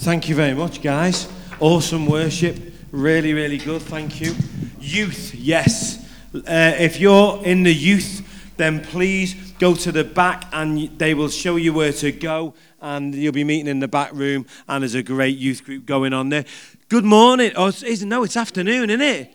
Thank you very much, guys. Awesome worship. Really, really good. Thank you. Youth, yes. If you're in the youth, then please go to the back and they will show you where to go. And you'll be meeting in the back room. And there's a great youth group going on there. Good morning. Oh, it's afternoon, isn't it?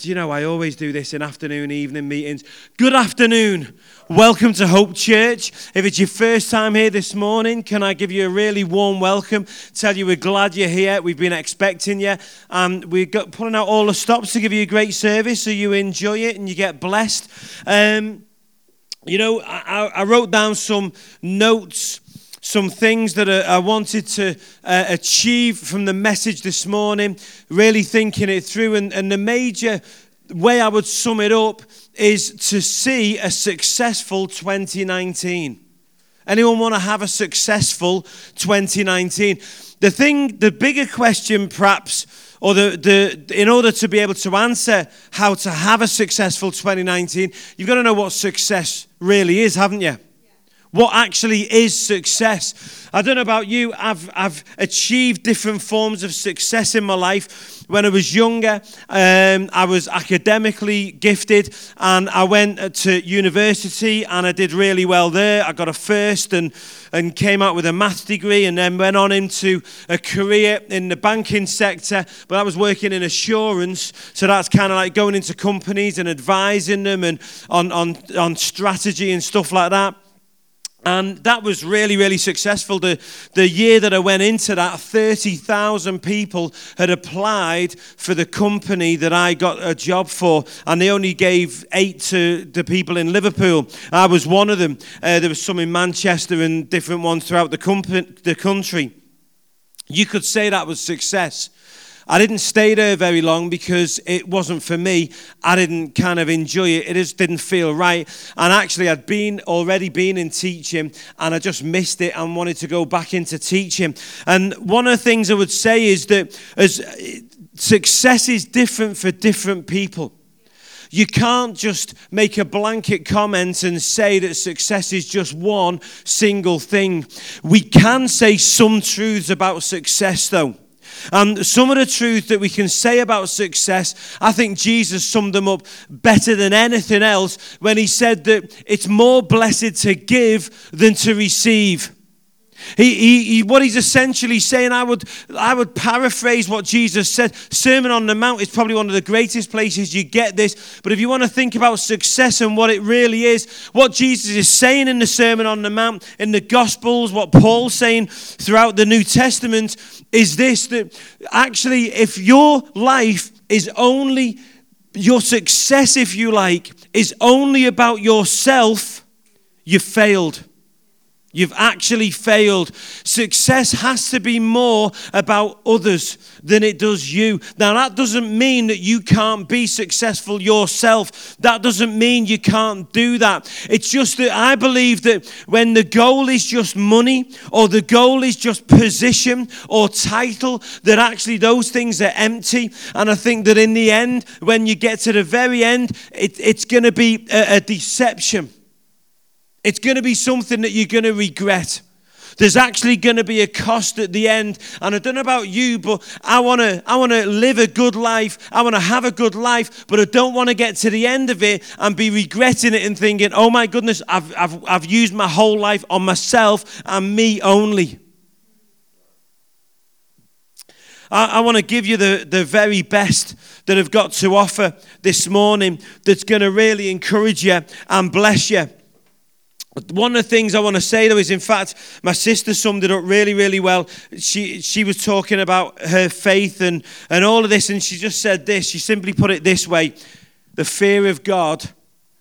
You know, I always do this in afternoon, evening meetings. Good afternoon. Welcome to Hope Church. If it's your first time here this morning, can I give you a really warm welcome? Tell you we're glad you're here. We've been expecting you. We're pulling out all the stops to give you a great service so you enjoy it and you get blessed. You know, I wrote down some notes, some things that I wanted to achieve from the message this morning, really thinking it through. And the major way I would sum it up is to see a successful 2019. Anyone want to have a successful 2019? The bigger question perhaps, or in order to be able to answer how to have a successful 2019, you've got to know what success really is, haven't you? What actually is success? I don't know about you, I've achieved different forms of success in my life. When I was younger, I was academically gifted and I went to university and I did really well there. I got a first and came out with a maths degree and then went on into a career in the banking sector. But I was working in assurance, so that's kind of like going into companies and advising them and on strategy and stuff like that. And that was really, really successful. The year that I went into that, 30,000 people had applied for the company that I got a job for, and they only gave 8 to the people in Liverpool. I was one of them. There was some in Manchester and different ones throughout the country. You could say that was success. I didn't stay there very long because it wasn't for me. I didn't kind of enjoy it. It just didn't feel right. And actually, I'd already been in teaching, and I just missed it and wanted to go back into teaching. And one of the things I would say is that success is different for different people. You can't just make a blanket comment and say that success is just one single thing. We can say some truths about success, though. And some of the truth that we can say about success, I think Jesus summed them up better than anything else when he said that it's more blessed to give than to receive. What he's essentially saying, I would paraphrase what Jesus said. Sermon on the Mount is probably one of the greatest places you get this. But if you want to think about success and what it really is, what Jesus is saying in the Sermon on the Mount, in the Gospels, what Paul's saying throughout the New Testament is this, that actually if your life is only, your success, if you like, is only about yourself, you've failed. You've actually failed. Success has to be more about others than it does you. Now, that doesn't mean that you can't be successful yourself. That doesn't mean you can't do that. It's just that I believe that when the goal is just money or the goal is just position or title, that actually those things are empty. And I think that in the end, when you get to the very end, it's going to be a deception. It's going to be something that you're going to regret. There's actually going to be a cost at the end. And I don't know about you, but I want to live a good life. I want to have a good life, but I don't want to get to the end of it and be regretting it and thinking, oh my goodness, I've used my whole life on myself and me only. I want to give you the very best that I've got to offer this morning that's going to really encourage you and bless you. One of the things I want to say, though, is, in fact, my sister summed it up really, really well. She was talking about her faith and all of this, and she just said this. She simply put it this way. The fear of God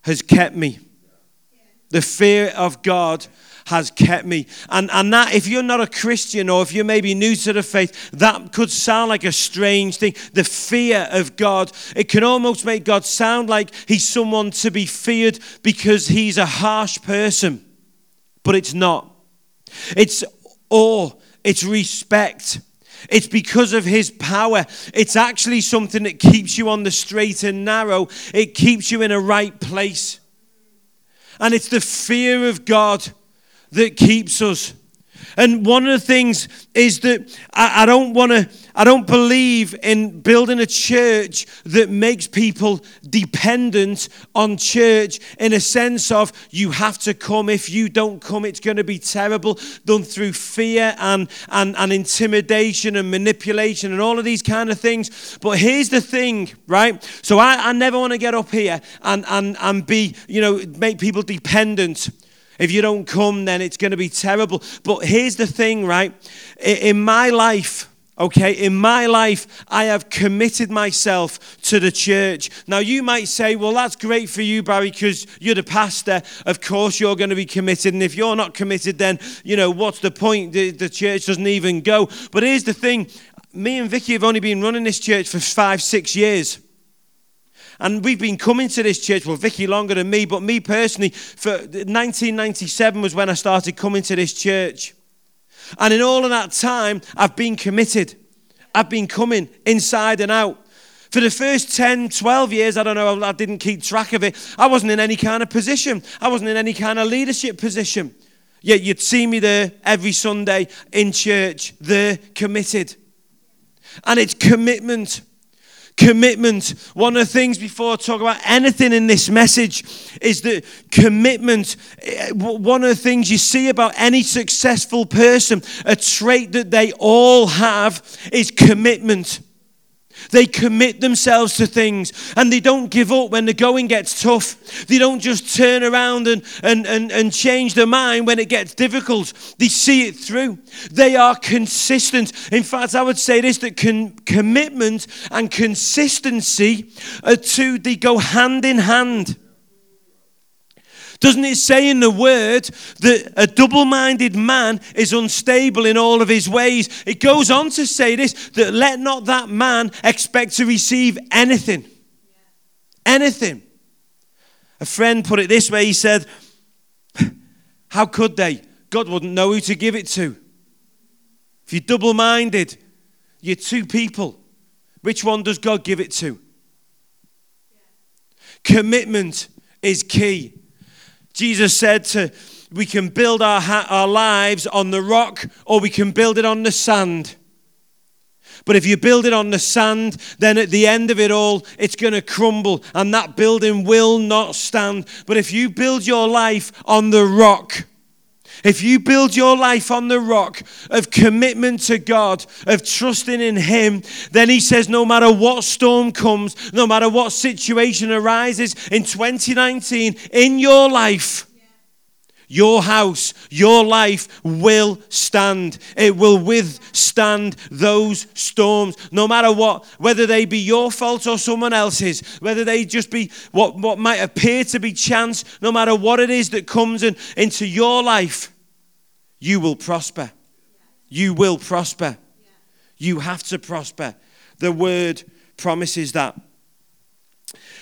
has kept me. The fear of God has kept me. And that, if you're not a Christian or if you're maybe new to the faith, that could sound like a strange thing. The fear of God. It can almost make God sound like he's someone to be feared because he's a harsh person. But it's not. It's awe. It's respect. It's because of his power. It's actually something that keeps you on the straight and narrow. It keeps you in a right place. And it's the fear of God that keeps us. And one of the things is that I don't believe in building a church that makes people dependent on church in a sense of you have to come. If you don't come, it's going to be terrible, done through fear and intimidation and manipulation and all of these kind of things. But here's the thing, right? So I never want to get up here and be, make people dependent. If you don't come, then it's going to be terrible. But here's the thing, right? In my life, I have committed myself to the church. Now, you might say, well, that's great for you, Barry, because you're the pastor. Of course, you're going to be committed. And if you're not committed, then, what's the point? The church doesn't even go. But here's the thing. Me and Vicky have only been running this church for 5-6 years. And we've been coming to this church, well, Vicky longer than me, but me personally, for 1997 was when I started coming to this church. And in all of that time, I've been committed. I've been coming inside and out. For the first 10, 12 years, I don't know, I didn't keep track of it. I wasn't in any kind of position. I wasn't in any kind of leadership position. Yet you'd see me there every Sunday in church, there, committed. And it's commitment. Commitment. One of the things before I talk about anything in this message is that commitment. One of the things you see about any successful person, a trait that they all have is commitment. They commit themselves to things and they don't give up when the going gets tough. They don't just turn around and change their mind when it gets difficult. They see it through. They are consistent. In fact, I would say this, that commitment and consistency are two, they go hand in hand. Doesn't it say in the word that a double-minded man is unstable in all of his ways? It goes on to say this, that let not that man expect to receive anything. Anything. A friend put it this way, he said, how could they? God wouldn't know who to give it to. If you're double-minded, you're two people. Which one does God give it to? Commitment is key. Jesus said we can build our lives on the rock or we can build it on the sand. But if you build it on the sand, then at the end of it all, it's going to crumble and that building will not stand. But if you build your life on the rock, if you build your life on the rock of commitment to God, of trusting in Him, then He says no matter what storm comes, no matter what situation arises in 2019, in your life, your house, your life will stand. It will withstand those storms, no matter what, whether they be your fault or someone else's, whether they just be what might appear to be chance, no matter what it is that comes into your life, you will prosper. You will prosper. You have to prosper. The word promises that.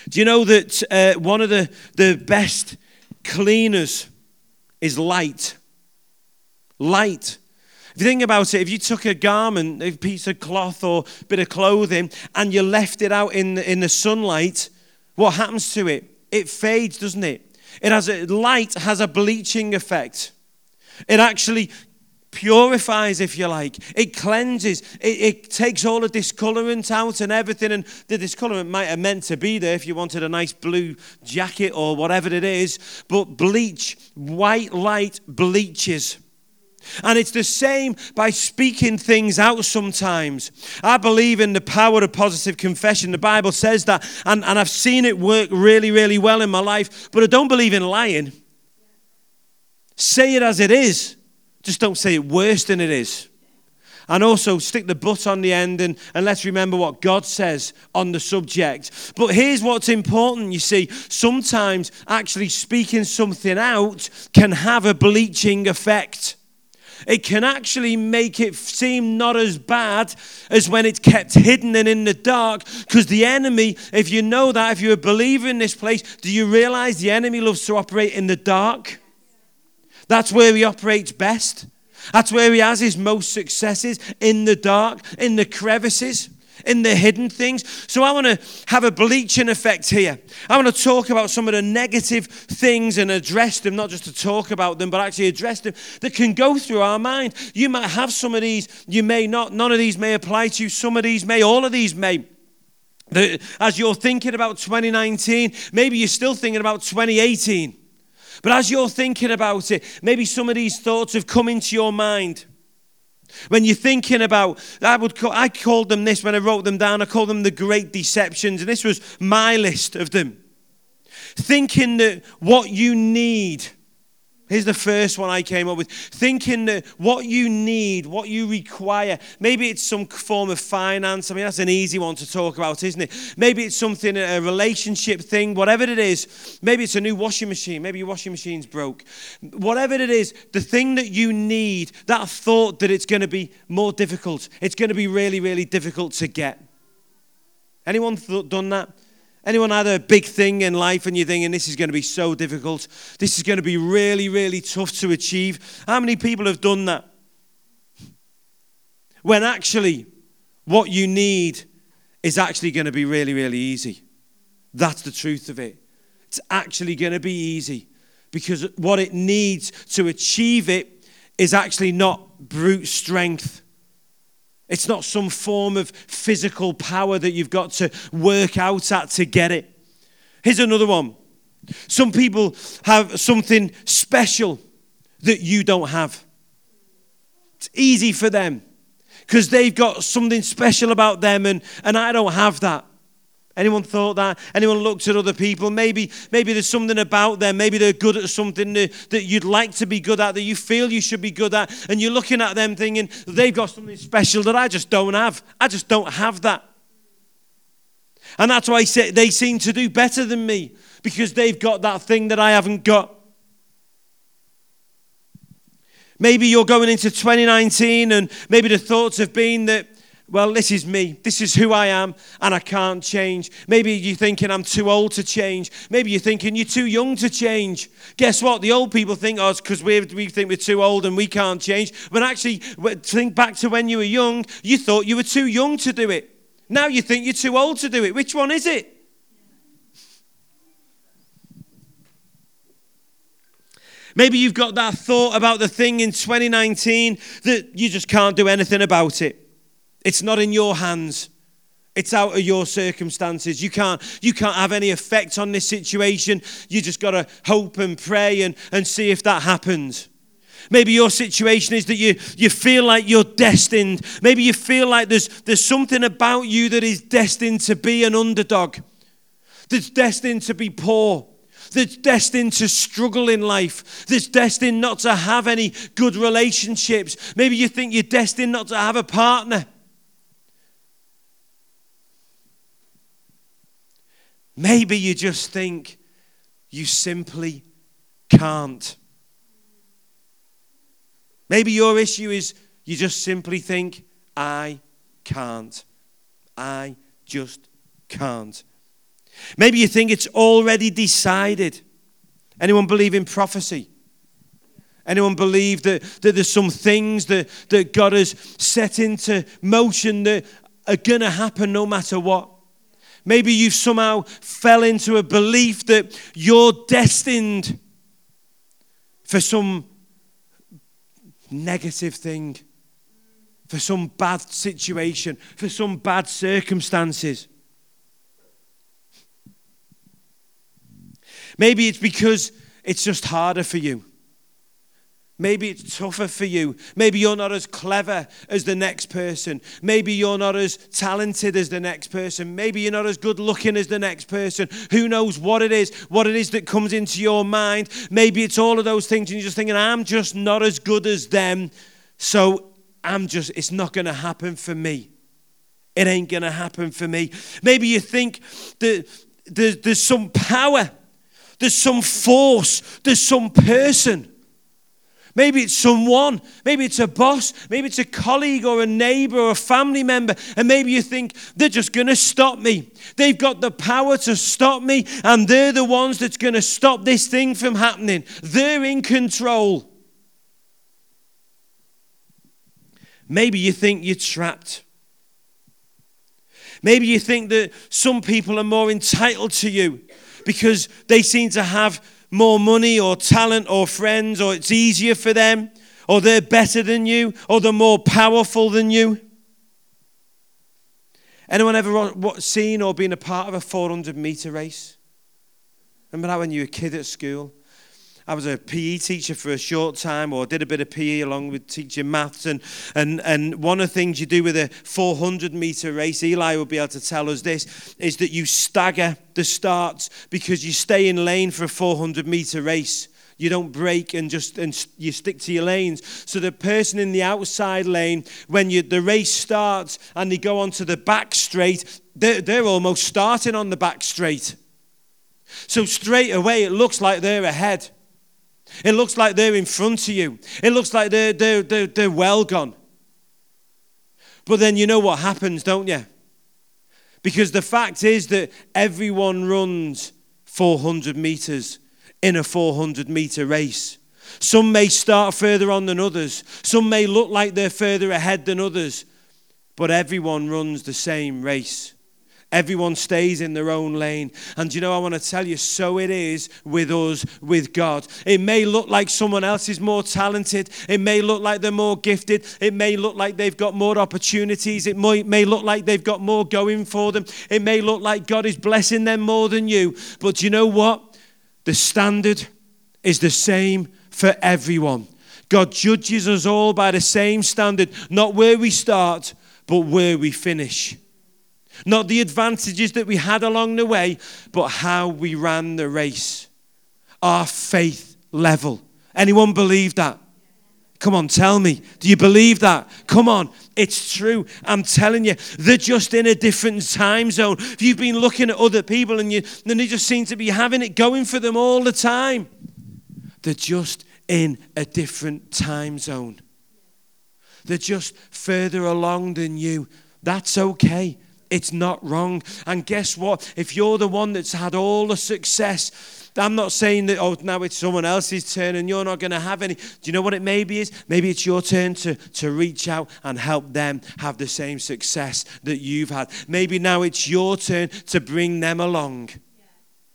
Do you know that one of the best cleaners is light. Light. If you think about it, if you took a garment, a piece of cloth or a bit of clothing, and you left it out in the sunlight, what happens to it? It fades, doesn't it? Light has a bleaching effect. It actually purifies, if you like. It cleanses. It takes all the discolorant out and everything. And the discolorant might have meant to be there if you wanted a nice blue jacket or whatever it is. But white light bleaches. And it's the same by speaking things out sometimes. I believe in the power of positive confession. The Bible says that. And I've seen it work really, really well in my life. But I don't believe in lying. Say it as it is. Just don't say it worse than it is. And also stick the but on the end and let's remember what God says on the subject. But here's what's important, you see. Sometimes actually speaking something out can have a bleaching effect. It can actually make it seem not as bad as when it's kept hidden and in the dark. Because the enemy, if you know that, if you're a believer in this place, do you realize the enemy loves to operate in the dark? That's where he operates best. That's where he has his most successes, in the dark, in the crevices, in the hidden things. So I want to have a bleaching effect here. I want to talk about some of the negative things and address them, not just to talk about them, but actually address them that can go through our mind. You might have some of these, you may not, none of these may apply to you, some of these may, all of these may. As you're thinking about 2019, maybe you're still thinking about 2018. But as you're thinking about it, maybe some of these thoughts have come into your mind. When you're thinking about, I called them this when I wrote them down, I called them the great deceptions, and this was my list of them. Thinking that what you need, here's the first one I came up with, thinking that what you need, what you require, maybe it's some form of finance, I mean that's an easy one to talk about, isn't it? Maybe it's something, a relationship thing, whatever it is, maybe it's a new washing machine, maybe your washing machine's broke, whatever it is, the thing that you need, that thought that it's going to be more difficult, it's going to be really, really difficult to get. Anyone done that? Anyone had a big thing in life and you're thinking, this is going to be so difficult. This is going to be really, really tough to achieve. How many people have done that? When actually, what you need is actually going to be really, really easy. That's the truth of it. It's actually going to be easy because what it needs to achieve it is actually not brute strength. It's not some form of physical power that you've got to work out at to get it. Here's another one. Some people have something special that you don't have. It's easy for them because they've got something special about them and I don't have that. Anyone thought that? Anyone looked at other people? Maybe there's something about them. Maybe they're good at something that you'd like to be good at, that you feel you should be good at. And you're looking at them thinking, they've got something special that I just don't have. I just don't have that. And that's why they seem to do better than me, because they've got that thing that I haven't got. Maybe you're going into 2019 and maybe the thoughts have been that, well, this is me. This is who I am, and I can't change. Maybe you're thinking I'm too old to change. Maybe you're thinking you're too young to change. Guess what? The old people think, oh, it's because we think we're too old and we can't change. But actually, think back to when you were young. You thought you were too young to do it. Now you think you're too old to do it. Which one is it? Maybe you've got that thought about the thing in 2019 that you just can't do anything about it. It's not in your hands. It's out of your circumstances. You can't have any effect on this situation. You just got to hope and pray and see if that happens. Maybe your situation is that you feel like you're destined. Maybe you feel like there's something about you that is destined to be an underdog, that's destined to be poor, that's destined to struggle in life, that's destined not to have any good relationships. Maybe you think you're destined not to have a partner. Maybe you just think you simply can't. Maybe your issue is you just simply think, I can't. I just can't. Maybe you think it's already decided. Anyone believe in prophecy? Anyone believe that there's some things that God has set into motion that are going to happen no matter what? Maybe you've somehow fell into a belief that you're destined for some negative thing, for some bad situation, for some bad circumstances. Maybe it's because it's just harder for you. Maybe it's tougher for you. Maybe you're not as clever as the next person. Maybe you're not as talented as the next person. Maybe you're not as good looking as the next person. Who knows what it is that comes into your mind. Maybe it's all of those things and you're just thinking, I'm just not as good as them. So it's not going to happen for me. It ain't going to happen for me. Maybe you think that there's some power, there's some force, there's some person. Maybe it's someone, maybe it's a boss, maybe it's a colleague or a neighbor or a family member. And maybe you think, they're just going to stop me. They've got the power to stop me and they're the ones that's going to stop this thing from happening. They're in control. Maybe you think you're trapped. Maybe you think that some people are more entitled to you because they seem to have more money or talent or friends, or it's easier for them, or they're better than you, or they're more powerful than you. Anyone ever seen or been a part of a 400-meter race? Remember that when you were a kid at school? I was a PE teacher for a short time, or did a bit of PE along with teaching maths. And one of the things you do with a 400-meter race, Eli will be able to tell us this, is that you stagger the starts because you stay in lane for a 400-meter race. You don't break and you stick to your lanes. So the person in the outside lane, when the race starts and they go onto the back straight, they're almost starting on the back straight. So straight away, it looks like they're ahead. It looks like they're in front of you. It looks like they're well gone. But then you know what happens, don't you? Because the fact is that everyone runs 400 meters in a 400-meter race. Some may start further on than others. Some may look like they're further ahead than others. But everyone runs the same race. Everyone stays in their own lane. And I want to tell you, so it is with us, with God. It may look like someone else is more talented. It may look like they're more gifted. It may look like they've got more opportunities. It may look like they've got more going for them. It may look like God is blessing them more than you. But do you know what? The standard is the same for everyone. God judges us all by the same standard, not where we start, but where we finish. Not the advantages that we had along the way, but how we ran the race. Our faith level. Anyone believe that? Come on, tell me. Do you believe that? Come on. It's true. I'm telling you. They're just in a different time zone. If you've been looking at other people and they just seem to be having it going for them all the time. They're just in a different time zone. They're just further along than you. That's okay. It's not wrong. And guess what? If you're the one that's had all the success, I'm not saying that, oh, now it's someone else's turn and you're not going to have any. Do you know what it maybe is? Maybe it's your turn to reach out and help them have the same success that you've had. Maybe now it's your turn to bring them along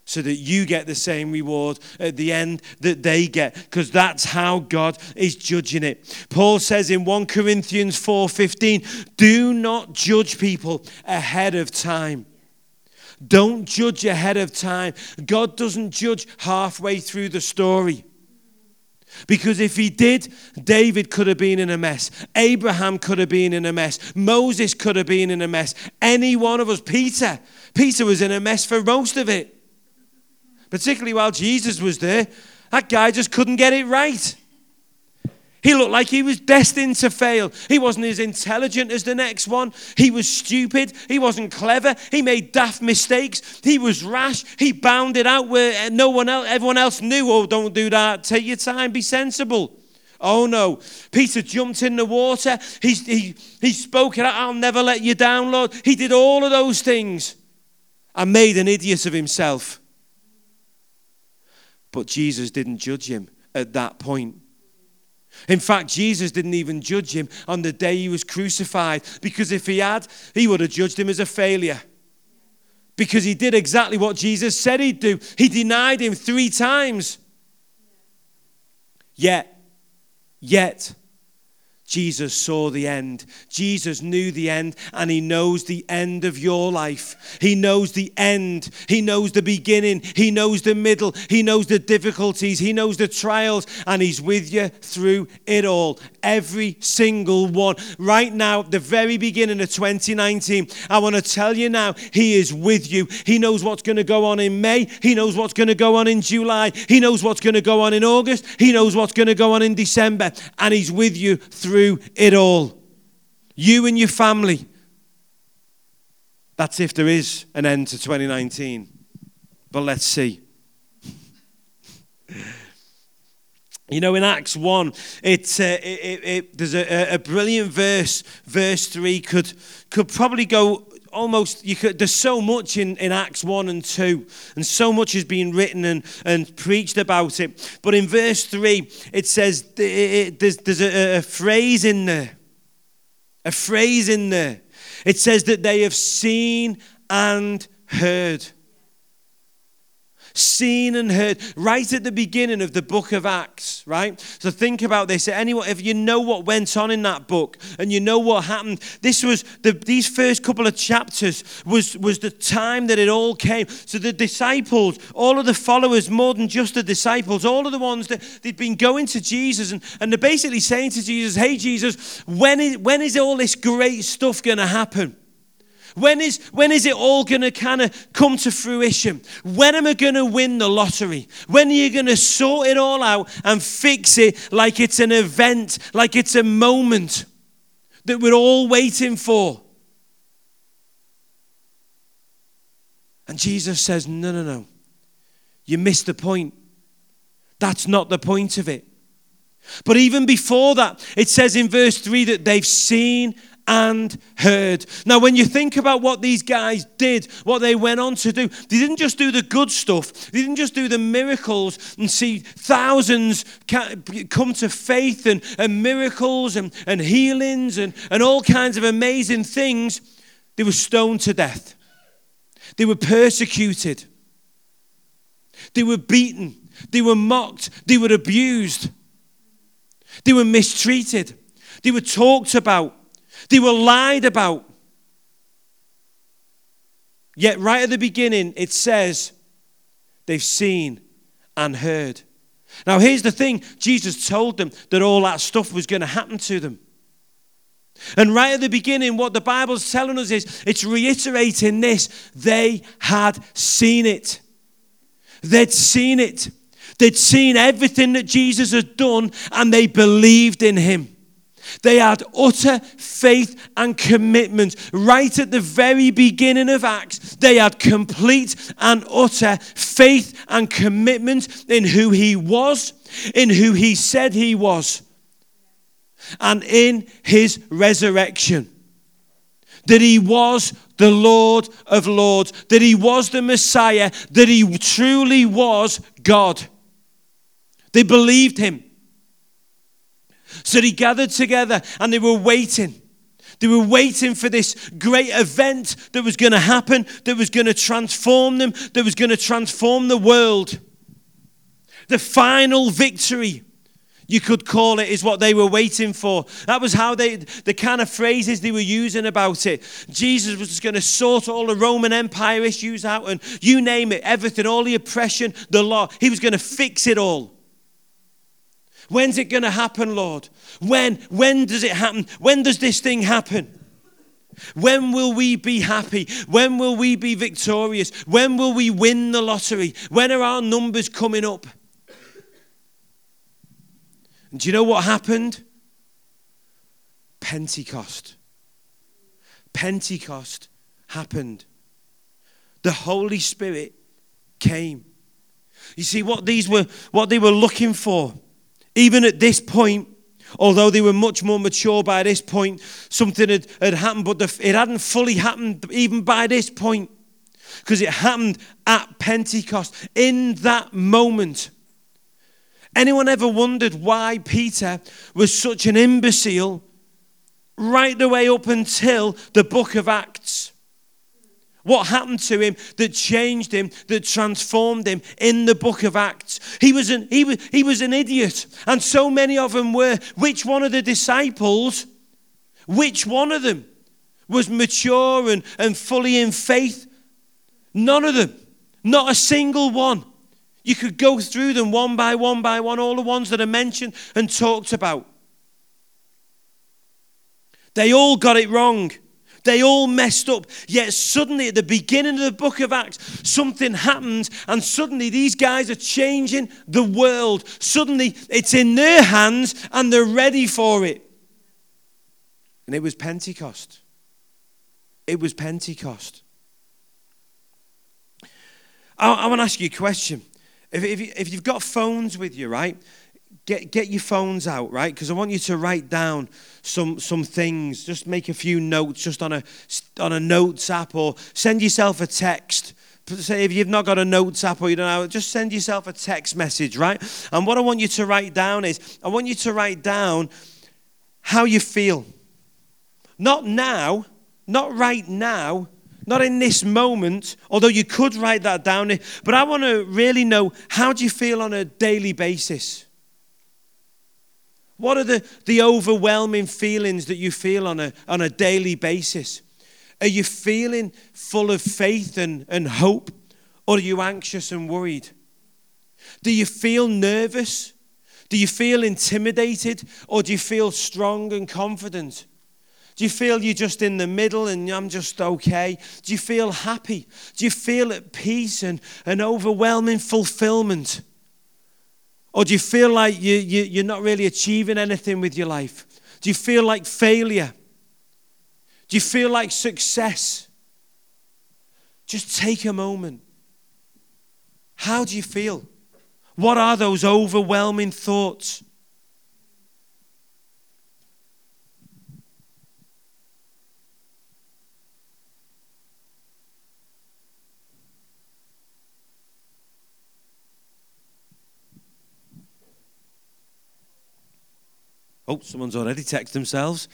so that you get the same reward at the end that they get, because that's how God is judging it. Paul says in 1 Corinthians 4:15, do not judge people ahead of time. Don't judge ahead of time. God doesn't judge halfway through the story. Because if he did, David could have been in a mess. Abraham could have been in a mess. Moses could have been in a mess. Any one of us. Peter was in a mess for most of it. Particularly while Jesus was there, that guy just couldn't get it right. He looked like he was destined to fail. He wasn't as intelligent as the next one. He was stupid. He wasn't clever. He made daft mistakes. He was rash. He bounded out where everyone else knew, oh, don't do that. Take your time. Be sensible. Oh, no. Peter jumped in the water. He spoke it out. I'll never let you down, Lord. He did all of those things and made an idiot of himself. But Jesus didn't judge him at that point. In fact, Jesus didn't even judge him on the day he was crucified, because if he had, he would have judged him as a failure. Because he did exactly what Jesus said he'd do. He denied him 3 times. Yet, Jesus saw the end. Jesus knew the end, and he knows the end of your life. He knows the end. He knows the beginning. He knows the middle. He knows the difficulties. He knows the trials, and he's with you through it all. Every single one. Right now, at the very beginning of 2019, I want to tell you now, he is with you. He knows what's going to go on in May. He knows what's going to go on in July. He knows what's going to go on in August. He knows what's going to go on in December, and he's with you through it all. You and your family. That's if there is an end to 2019. But let's see. In Acts 1, there's a brilliant verse. Verse 3 could probably go almost, there's so much in Acts 1 and 2, and so much has been written and preached about it. But in verse 3, it says, there's a phrase in there. It says that they have seen and heard. Seen and heard. Right at the beginning of the book of Acts, right? So think about this. Anyone, if you know what went on in that book and you know what happened, this was these first couple of chapters was the time that it all came. So the disciples, all of the followers, more than just the disciples, all of the ones that they'd been going to Jesus and they're basically saying to Jesus, hey, Jesus, when is all this great stuff going to happen? When is it all going to kind of come to fruition? When am I going to win the lottery? When are you going to sort it all out and fix it like it's an event, like it's a moment that we're all waiting for? And Jesus says, no. You missed the point. That's not the point of it. But even before that, it says in verse 3 that they've seen and heard. Now, when you think about what these guys did, what they went on to do, they didn't just do the good stuff. They didn't just do the miracles and see thousands come to faith and miracles and healings and all kinds of amazing things. They were stoned to death. They were persecuted. They were beaten. They were mocked. They were abused. They were mistreated. They were talked about. They were lied about. Yet right at the beginning, it says, they've seen and heard. Now, here's the thing. Jesus told them that all that stuff was going to happen to them. And right at the beginning, what the Bible's telling us is, it's reiterating this. They had seen it. They'd seen it. They'd seen everything that Jesus had done, and they believed in him. They had utter faith and commitment. Right at the very beginning of Acts, they had complete and utter faith and commitment in who he was, in who he said he was, and in his resurrection. That he was the Lord of Lords, that he was the Messiah, that he truly was God. They believed him. So they gathered together and they were waiting. They were waiting for this great event that was going to happen, that was going to transform them, that was going to transform the world. The final victory, you could call it, is what they were waiting for. That was how the kind of phrases they were using about it. Jesus was just going to sort all the Roman Empire issues out and you name it, everything, all the oppression, the law. He was going to fix it all. When's it going to happen, Lord? When does it happen? When does this thing happen? When will we be happy? When will we be victorious? When will we win the lottery? When are our numbers coming up? And do you know what happened? Pentecost. Pentecost happened. The Holy Spirit came. You see, what they were looking for. Even at this point, although they were much more mature by this point, something had happened, but it hadn't fully happened even by this point, because it happened at Pentecost, in that moment. Anyone ever wondered why Peter was such an imbecile right the way up until the book of Acts? What happened to him that changed him, that transformed him in the book of Acts? He was an idiot, and so many of them were. Which one of the disciples, which one of them was mature and fully in faith? None of them. Not a single one. You could go through them one by one, all the ones that are mentioned and talked about. They all got it wrong. They all messed up, yet suddenly at the beginning of the book of Acts, something happens, and suddenly these guys are changing the world. Suddenly it's in their hands, and they're ready for it. And it was Pentecost. It was Pentecost. I want to ask you a question. If you've got phones with you, right, get your phones out, right? Because I want you to write down some things. Just make a few notes, just on a notes app, or send yourself a text. Say if you've not got a notes app or you don't know, just send yourself a text message, right? And what I want you to write down is, I want you to write down how you feel. Not now, Not right now, not in this moment, although you could write that down. But I want to really know, how do you feel on a daily basis? What are the overwhelming feelings that you feel on a daily basis? Are you feeling full of faith and hope? Or are you anxious and worried? Do you feel nervous? Do you feel intimidated? Or do you feel strong and confident? Do you feel you're just in the middle and I'm just okay? Do you feel happy? Do you feel at peace and an overwhelming fulfillment? Or do you feel like you're not really achieving anything with your life? Do you feel like failure? Do you feel like success? Just take a moment. How do you feel? What are those overwhelming thoughts? Oh, someone's already texted themselves.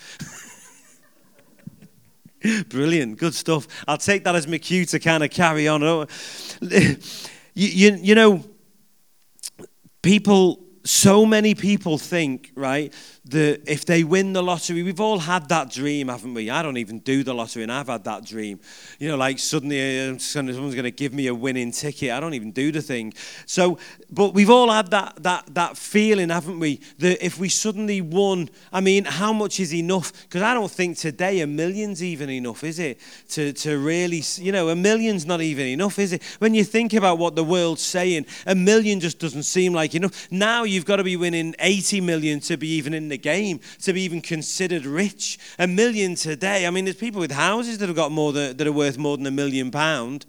Brilliant, good stuff. I'll take that as my cue to kind of carry on. You know, people, so many people think, right, that if they win the lottery, we've all had that dream, haven't we? I don't even do the lottery, and I've had that dream. You know, like suddenly someone's going to give me a winning ticket. I don't even do the thing. So, but we've all had that feeling, haven't we? That if we suddenly won, I mean, how much is enough? Because I don't think today a million's even enough, is it? To really, you know, a million's not even enough, is it? When you think about what the world's saying, a million just doesn't seem like enough. Now you've got to be winning 80 million to be even in the game, to be even considered rich. A million today, I mean, there's people with houses that have got more that are worth more than £1 million.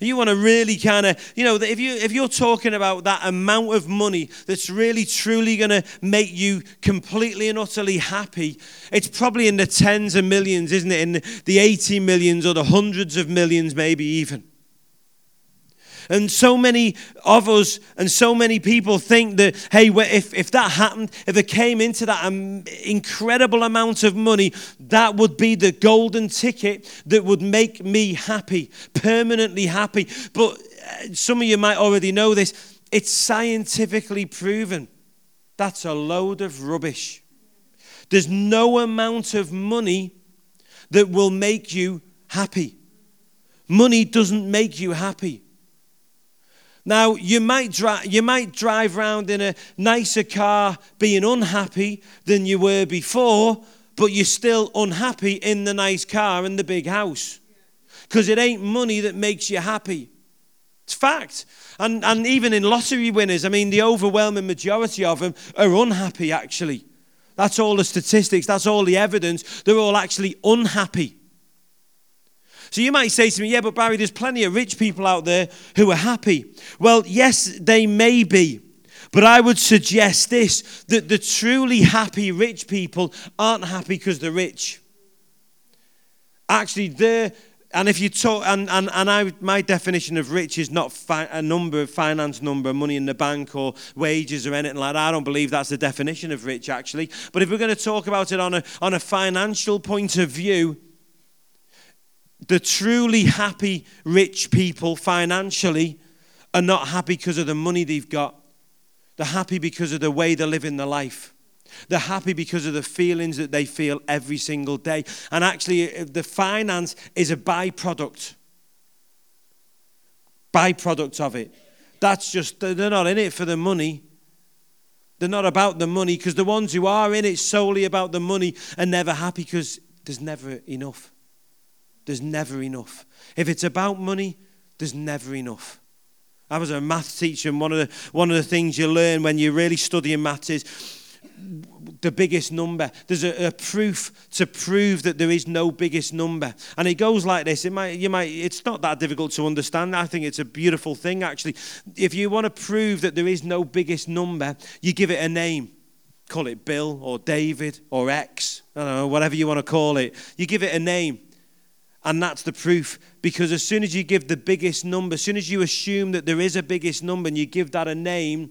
You want to really kind of, you know, if you're talking about that amount of money that's really truly going to make you completely and utterly happy, it's probably in the tens of millions, isn't it? In the 80 millions or the hundreds of millions, maybe even. And so many of us and so many people think that, hey, if that happened, if it came into that incredible amount of money, that would be the golden ticket that would make me happy, permanently happy. But some of you might already know this. It's scientifically proven. That's a load of rubbish. There's no amount of money that will make you happy. Money doesn't make you happy. Now, you might drive around in a nicer car being unhappy than you were before, but you're still unhappy in the nice car and the big house, because it ain't money that makes you happy. It's fact. And even in lottery winners, I mean, the overwhelming majority of them are unhappy, actually. That's all the statistics. That's all the evidence. They're all actually unhappy. So you might say to me, yeah, but Barry, there's plenty of rich people out there who are happy. Well, yes, they may be. But I would suggest this, that the truly happy rich people aren't happy because they're rich. Actually, my definition of rich is not a finance number, money in the bank or wages or anything like that. I don't believe that's the definition of rich, actually. But if we're going to talk about it on a financial point of view, the truly happy rich people financially are not happy because of the money they've got. They're happy because of the way they're living their life. They're happy because of the feelings that they feel every single day. And actually, the finance is a byproduct of it. That's just, they're not in it for the money. They're not about the money, because the ones who are in it solely about the money are never happy, because there's never enough. There's never enough. If it's about money, there's never enough. I was a math teacher, and one of the things you learn when you're really studying maths is the biggest number. There's a proof to prove that there is no biggest number. And it goes like this. It's not that difficult to understand. I think it's a beautiful thing, actually. If you want to prove that there is no biggest number, you give it a name. Call it Bill or David or X. I don't know, whatever you want to call it. You give it a name. And that's the proof, because as soon as you give the biggest number, as soon as you assume that there is a biggest number and you give that a name,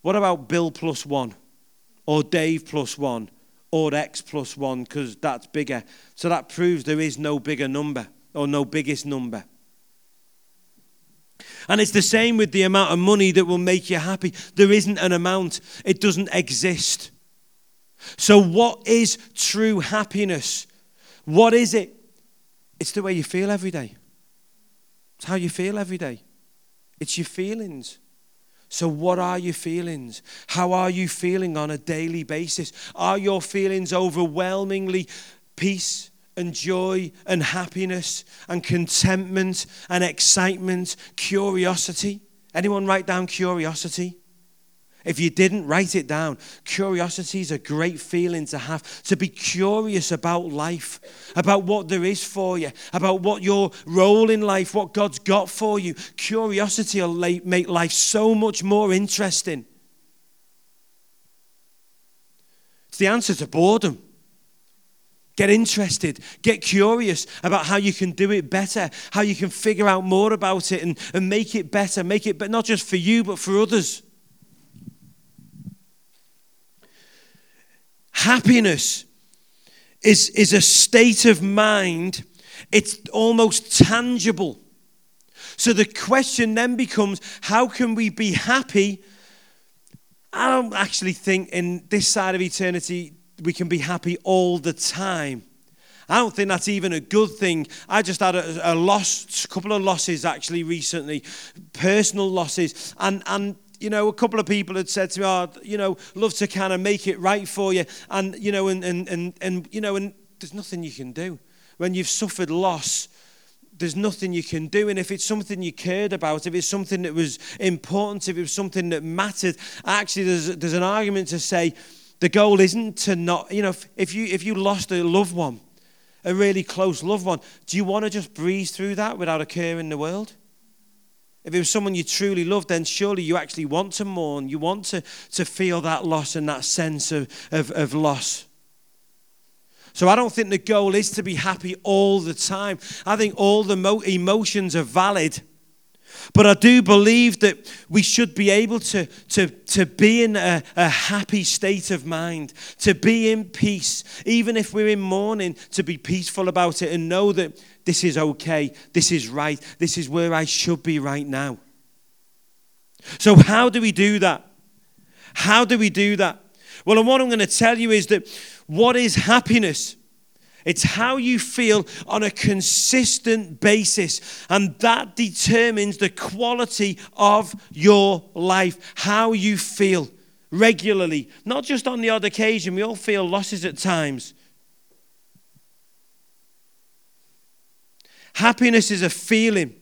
what about Bill plus one or Dave plus one or X plus one, because that's bigger. So that proves there is no bigger number, or no biggest number. And it's the same with the amount of money that will make you happy. There isn't an amount. It doesn't exist. So what is true happiness? What is it? It's the way you feel every day. It's how you feel every day. It's your feelings. So what are your feelings? How are you feeling on a daily basis? Are your feelings overwhelmingly peace and joy and happiness and contentment and excitement, curiosity? Anyone write down curiosity? If you didn't, write it down. Curiosity is a great feeling to have, to be curious about life, about what there is for you, about what your role in life, what God's got for you. Curiosity will make life so much more interesting. It's the answer to boredom. Get interested, get curious about how you can do it better, how you can figure out more about it and make it better, but not just for you, but for others. Happiness is a state of mind. It's almost tangible. So the question then becomes, how can we be happy? I don't actually think in this side of eternity we can be happy all the time. I don't think that's even a good thing. I just had a loss, a couple of losses actually recently, personal losses, and you know, a couple of people had said to me, oh, you know, love to kind of make it right for you. And, you know, and you know, and there's nothing you can do. When you've suffered loss, there's nothing you can do. And if it's something you cared about, if it's something that was important, if it was something that mattered, actually there's an argument to say the goal isn't to not, you know, if you lost a loved one, a really close loved one, do you want to just breeze through that without a care in the world? If it was someone you truly loved, then surely you actually want to mourn. You want to feel that loss and that sense of loss. So I don't think the goal is to be happy all the time. I think all the emotions are valid. But I do believe that we should be able to be in a happy state of mind, to be in peace, even if we're in mourning, to be peaceful about it and know that this is okay, this is right, this is where I should be right now. So how do we do that? How do we do that? Well, and what I'm going to tell you is that what is happiness? It's how you feel on a consistent basis, and that determines the quality of your life, how you feel regularly, not just on the odd occasion. We all feel losses at times. Happiness is a feeling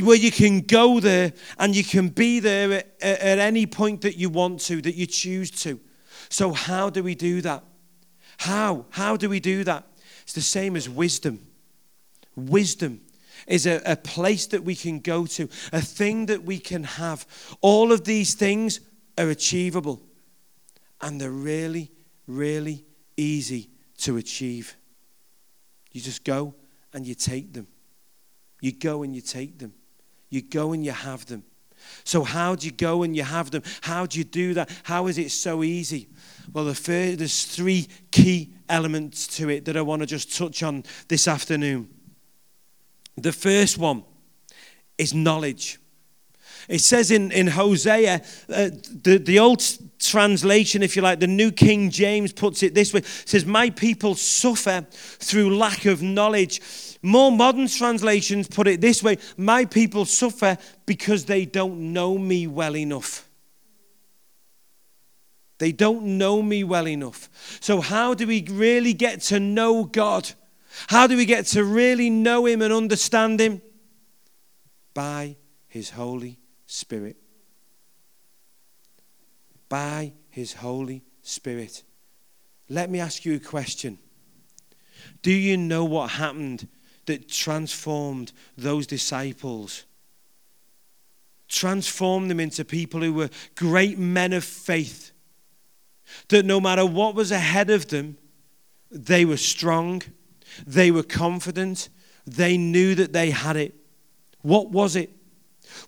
where you can go there and you can be there at any point that you want to, that you choose to. So how do we do that? How do we do that? It's the same as wisdom. Wisdom is a place that we can go to, a thing that we can have. All of these things are achievable, and they're really, really easy to achieve. You just go and you take them. You go and you take them. You go and you have them. So how do you go and you have them? How do you do that? How is it so easy? Well, there's three key elements to it that I want to just touch on this afternoon. The first one is knowledge. It says in Hosea, the old translation, if you like, the New King James puts it this way. It says, my people suffer through lack of knowledge. More modern translations put it this way. My people suffer because they don't know me well enough. They don't know me well enough. So how do we really get to know God? How do we get to really know him and understand him? By his Holy Spirit. By his Holy Spirit. Let me ask you a question. Do you know what happened that transformed those disciples? Transformed them into people who were great men of faith. That no matter what was ahead of them, they were strong, they were confident, they knew that they had it. What was it?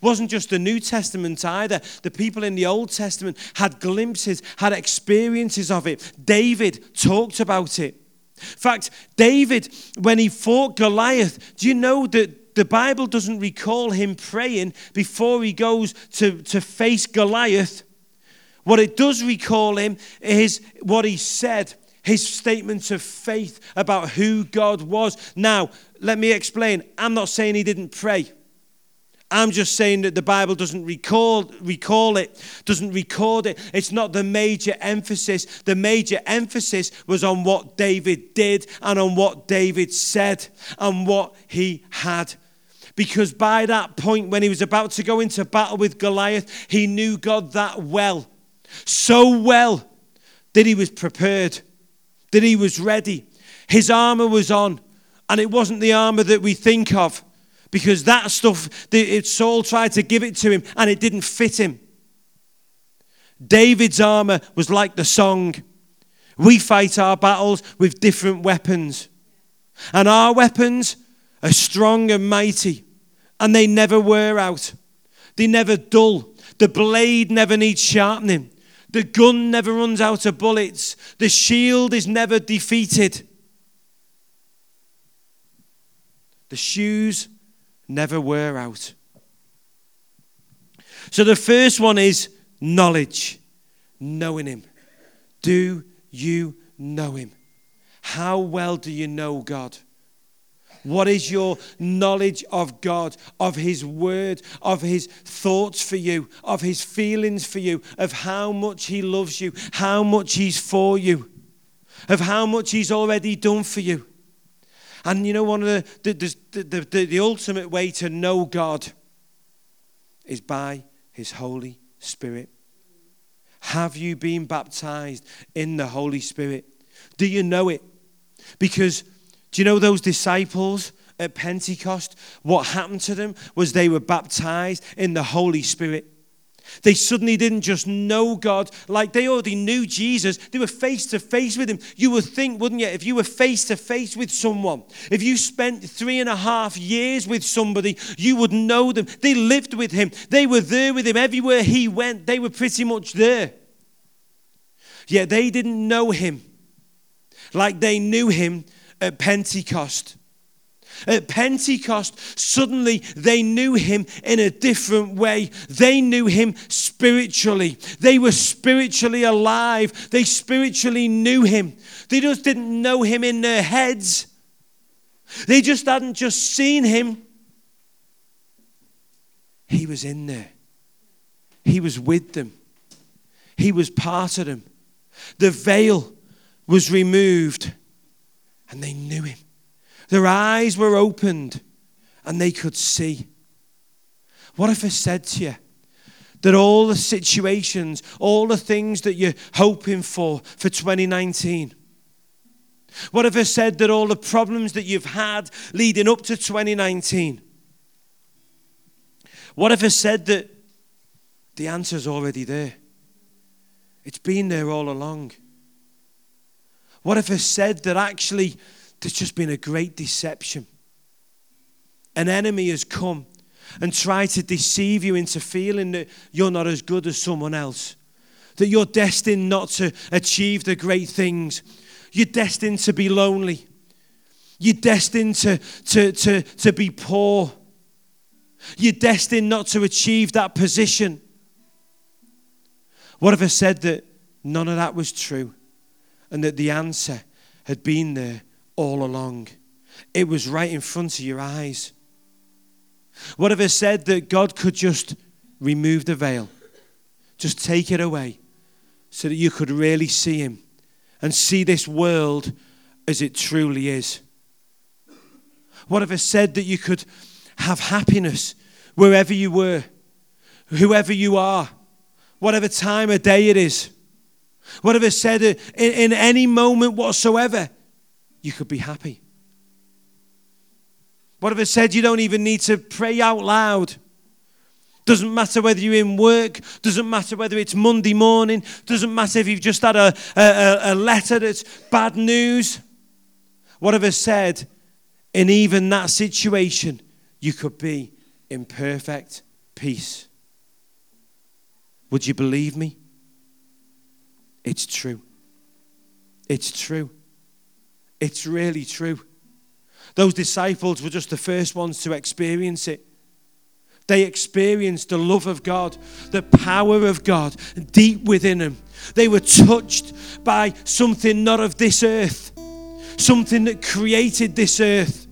Wasn't just the New Testament either. The people in the Old Testament had glimpses, had experiences of it. David talked about it. In fact, David, when he fought Goliath, do you know that the Bible doesn't recall him praying before he goes to face Goliath? What it does recall him is what he said, his statement of faith about who God was. Now, let me explain. I'm not saying he didn't pray. I'm just saying that the Bible doesn't recall it, doesn't record it. It's not the major emphasis. The major emphasis was on what David did and on what David said and what he had. Because by that point, when he was about to go into battle with Goliath, he knew God that well. So well that he was prepared, that he was ready. His armor was on, and it wasn't the armor that we think of. Because that stuff, Saul tried to give it to him, and it didn't fit him. David's armor was like the song. We fight our battles with different weapons. And our weapons are strong and mighty. And they never wear out. They never dull. The blade never needs sharpening. The gun never runs out of bullets. The shield is never defeated. The shoes never wear out. So the first one is knowledge, knowing him. Do you know him? How well do you know God? What is your knowledge of God, of his word, of his thoughts for you, of his feelings for you, of how much he loves you, how much he's for you, of how much he's already done for you? And you know, one of the ultimate way to know God is by his Holy Spirit. Have you been baptized in the Holy Spirit? Do you know it? Because do you know those disciples at Pentecost? What happened to them was they were baptized in the Holy Spirit. They suddenly didn't just know God, like they already knew Jesus. They were face to face with him. You would think, wouldn't you, if you were face to face with someone, if you spent 3.5 years with somebody, you would know them. They lived with him. They were there with him. Everywhere he went, they were pretty much there. Yet they didn't know him like they knew him at Pentecost. At Pentecost, suddenly they knew him in a different way. They knew him spiritually. They were spiritually alive. They spiritually knew him. They just didn't know him in their heads. They just hadn't just seen him. He was in there. He was with them. He was part of them. The veil was removed and they knew him. Their eyes were opened and they could see. What if I said to you that all the situations, all the things that you're hoping for 2019? What if I said that all the problems that you've had leading up to 2019? What if I said that the answer's already there? It's been there all along. What if I said that actually there's just been a great deception? An enemy has come and tried to deceive you into feeling that you're not as good as someone else, that you're destined not to achieve the great things. You're destined to be lonely. You're destined to be poor. You're destined not to achieve that position. What if I said that none of that was true and that the answer had been there all along? It was right in front of your eyes. What if I said that God could just remove the veil, just take it away, so that you could really see him and see this world as it truly is? What if I said that you could have happiness wherever you were, whoever you are, whatever time of day it is? What if I said that in any moment whatsoever, you could be happy? What if I said you don't even need to pray out loud? Doesn't matter whether you're in work. Doesn't matter whether it's Monday morning. Doesn't matter if you've just had a letter that's bad news. What if I said in even that situation, you could be in perfect peace. Would you believe me? It's true. It's true. It's really true. Those disciples were just the first ones to experience it. They experienced the love of God, the power of God deep within them. They were touched by something not of this earth, something that created this earth,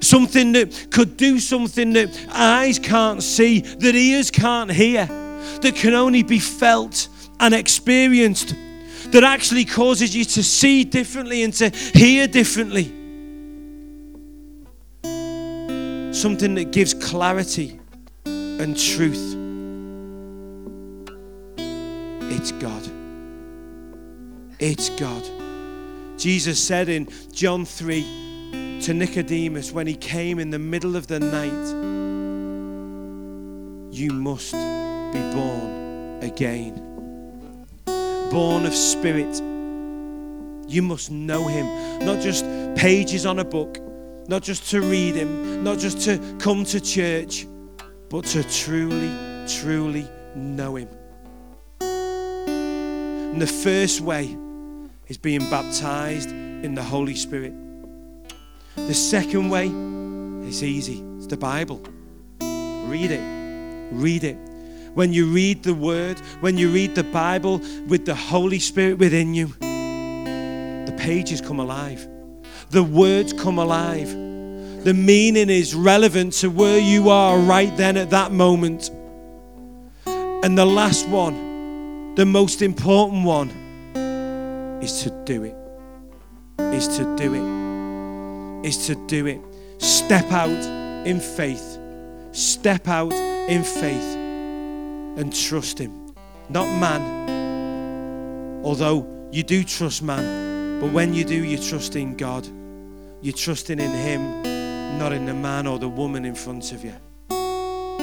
something that could do something that eyes can't see, that ears can't hear, that can only be felt and experienced, that actually causes you to see differently and to hear differently. Something that gives clarity and truth. It's God. It's God. Jesus said in John 3 to Nicodemus when he came in the middle of the night, you must be born again. Born of spirit. You must know him. Not just pages on a book. Not just to read him, not just to come to church, but to truly, truly know him. And the first way is being baptized in the Holy Spirit. The second way is easy. It's the Bible. Read it. Read it. When you read the Word, when you read the Bible with the Holy Spirit within you, the pages come alive. The words come alive. The meaning is relevant to where you are right then at that moment. And the last one, the most important one, is to do it. Is to do it. Is to do it. Step out in faith. Step out in faith and trust him. Not man. Although you do trust man, but when you do, you're trusting God. You're trusting in him, not in the man or the woman in front of you.